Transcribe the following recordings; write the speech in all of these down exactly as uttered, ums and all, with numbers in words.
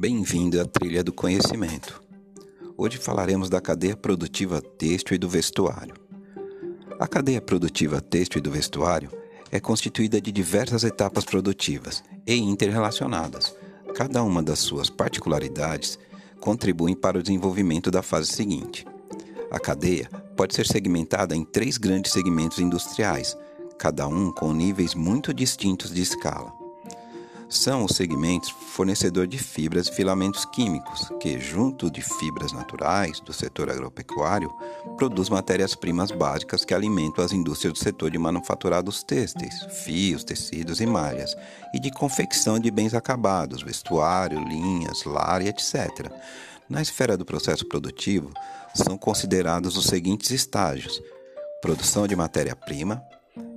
Bem-vindo à Trilha do Conhecimento. Hoje falaremos da cadeia produtiva têxtil e do vestuário. A cadeia produtiva têxtil e do vestuário é constituída de diversas etapas produtivas e interrelacionadas. Cada uma das suas particularidades contribui para o desenvolvimento da fase seguinte. A cadeia pode ser segmentada em três grandes segmentos industriais, cada um com níveis muito distintos de escala. São os segmentos fornecedor de fibras e filamentos químicos, que, junto de fibras naturais do setor agropecuário, produz matérias-primas básicas que alimentam as indústrias do setor de manufaturados têxteis, fios, tecidos e malhas, e de confecção de bens acabados, vestuário, linhas, lar e etcétera. Na esfera do processo produtivo, são considerados os seguintes estágios: produção de matéria-prima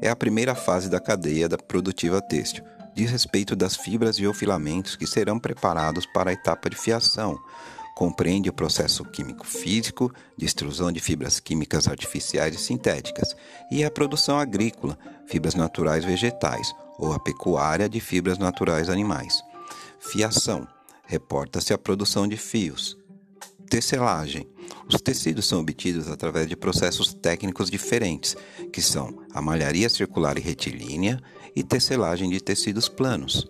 é a primeira fase da cadeia da produtiva têxtil, diz respeito das fibras e ou filamentos que serão preparados para a etapa de fiação. Compreende o processo químico-físico de extrusão de fibras químicas artificiais e sintéticas e a produção agrícola, fibras naturais vegetais, ou a pecuária de fibras naturais animais. Fiação. Reporta-se a produção de fios. Tecelagem. Os tecidos são obtidos através de processos técnicos diferentes, que são a malharia circular e retilínea e tecelagem de tecidos planos.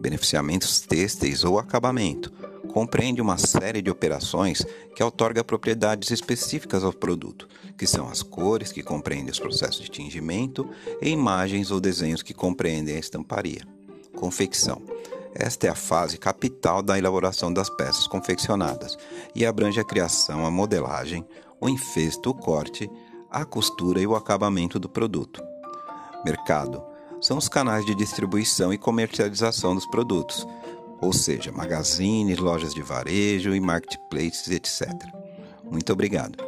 Beneficiamentos têxteis ou acabamento. Compreende uma série de operações que outorga propriedades específicas ao produto, que são as cores, que compreendem os processos de tingimento, e imagens ou desenhos, que compreendem a estamparia. Confecção. Esta é a fase capital da elaboração das peças confeccionadas e abrange a criação, a modelagem, o enfesto, o corte, a costura e o acabamento do produto. Mercado. São os canais de distribuição e comercialização dos produtos, ou seja, magazines, lojas de varejo e marketplaces, etcétera. Muito obrigado.